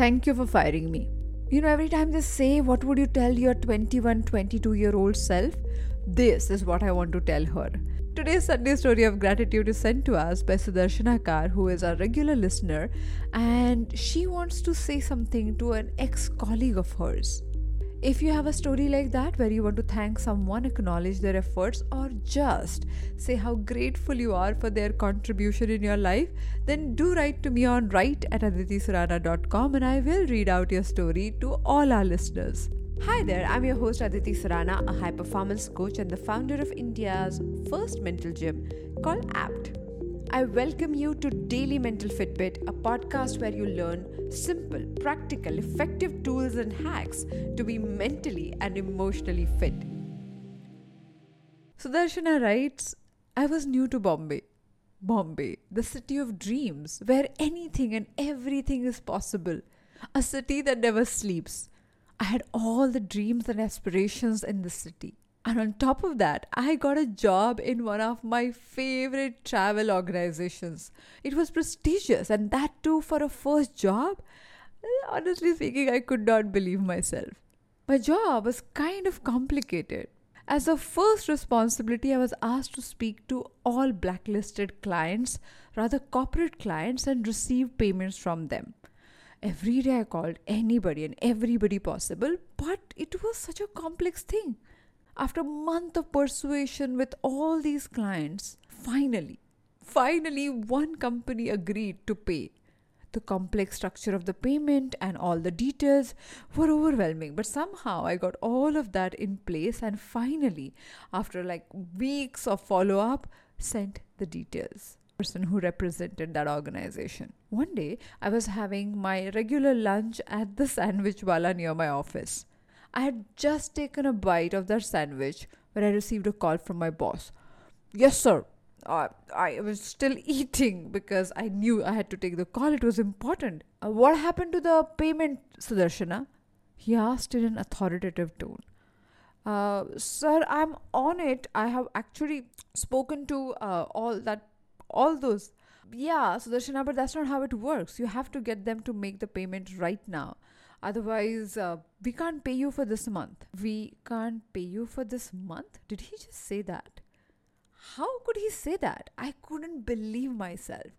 Thank you for firing me. You know, every time they say, what would you tell your 21, 22-year-old self? This is what I want to tell her. Today's Sunday Story of Gratitude is sent to us by Sudarshana Kar, who is our regular listener, and she wants to say something to an ex-colleague of hers. If you have a story like that where you want to thank someone, acknowledge their efforts, or just say how grateful you are for their contribution in your life, then do write to me on write@adityasurana.com and I will read out your story to all our listeners. Hi there, I'm your host Aditya Surana, a high performance coach and the founder of India's first mental gym called APT. I welcome you to Daily Mental Fitbit, a podcast where you learn simple, practical, effective tools and hacks to be mentally and emotionally fit. Sudarshana writes, I was new to Bombay, the city of dreams, where anything and everything is possible. A city that never sleeps. I had all the dreams and aspirations in the city. And on top of that, I got a job in one of my favorite travel organizations. It was prestigious, and that too for a first job. Honestly speaking, I could not believe myself. My job was kind of complicated. As a first responsibility, I was asked to speak to all blacklisted clients, rather corporate clients, and receive payments from them. Every day I called anybody and everybody possible, but it was such a complex thing. After a month of persuasion with all these clients, finally one company agreed to pay. The complex structure of the payment and all the details were overwhelming, but somehow I got all of that in place and finally, after weeks of follow-up, sent the details. Person who represented that organization. One day, I was having my regular lunch at the sandwich wala near my office. I had just taken a bite of that sandwich when I received a call from my boss. Yes, sir. I was still eating because I knew I had to take the call. It was important. What happened to the payment, Sudarshana? He asked in an authoritative tone. Sir, I'm on it. I have actually spoken to all those. Yeah, Sudarshana, but that's not how it works. You have to get them to make the payment right now. Otherwise, we can't pay you for this month. We can't pay you for this month? Did he just say that? How could he say that? I couldn't believe myself.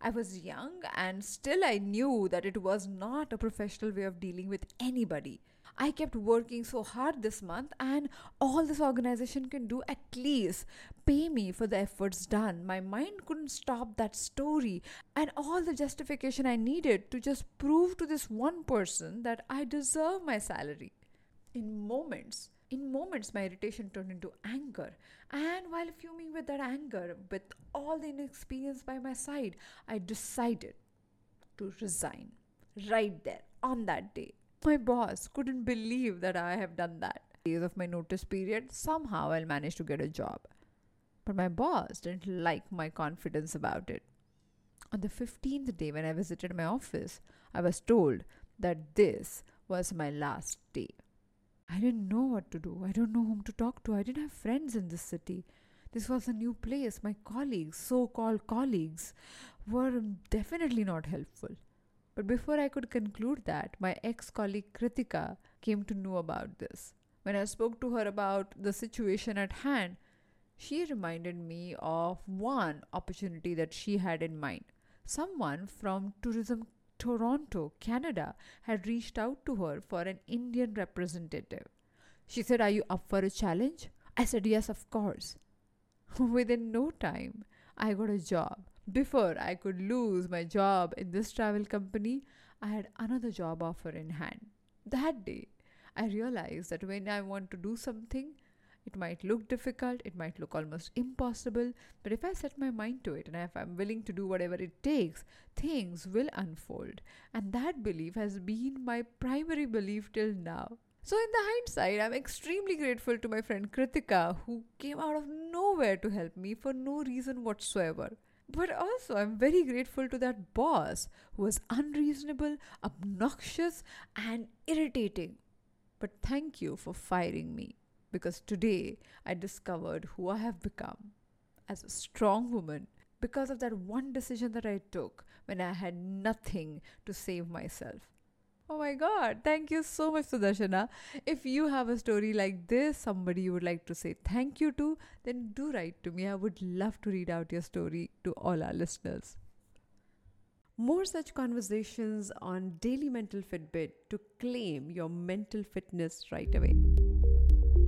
I was young and still I knew that it was not a professional way of dealing with anybody. I kept working so hard this month and all this organization can do at least pay me for the efforts done. My mind couldn't stop that story and all the justification I needed to just prove to this one person that I deserve my salary. In moments, my irritation turned into anger, and while fuming with that anger, with all the inexperience by my side, I decided to resign right there on that day. My boss couldn't believe that I have done that. Days of my notice period, somehow I'll manage to get a job. But my boss didn't like my confidence about it. On the 15th day when I visited my office, I was told that this was my last day. I didn't know what to do. I don't know whom to talk to. I didn't have friends in this city. This was a new place. My colleagues, so-called colleagues, were definitely not helpful. But before I could conclude that, my ex-colleague Kritika came to know about this. When I spoke to her about the situation at hand, she reminded me of one opportunity that she had in mind. Someone from Tourism Toronto, Canada, had reached out to her for an Indian representative. She said, "Are you up for a challenge?" I said, "Yes, of course." Within no time, I got a job. Before I could lose my job in this travel company, I had another job offer in hand. That day, I realized that when I want to do something, it might look difficult, it might look almost impossible, but if I set my mind to it and if I'm willing to do whatever it takes, things will unfold. And that belief has been my primary belief till now. So in the hindsight, I'm extremely grateful to my friend Kritika who came out of nowhere to help me for no reason whatsoever. But also, I'm very grateful to that boss who was unreasonable, obnoxious and irritating. But thank you for firing me. Because today, I discovered who I have become as a strong woman because of that one decision that I took when I had nothing to save myself. Oh my God. Thank you so much, Sudarshana. If you have a story like this, somebody you would like to say thank you to, then do write to me. I would love to read out your story to all our listeners. More such conversations on Daily Mental Fitbit to claim your mental fitness right away.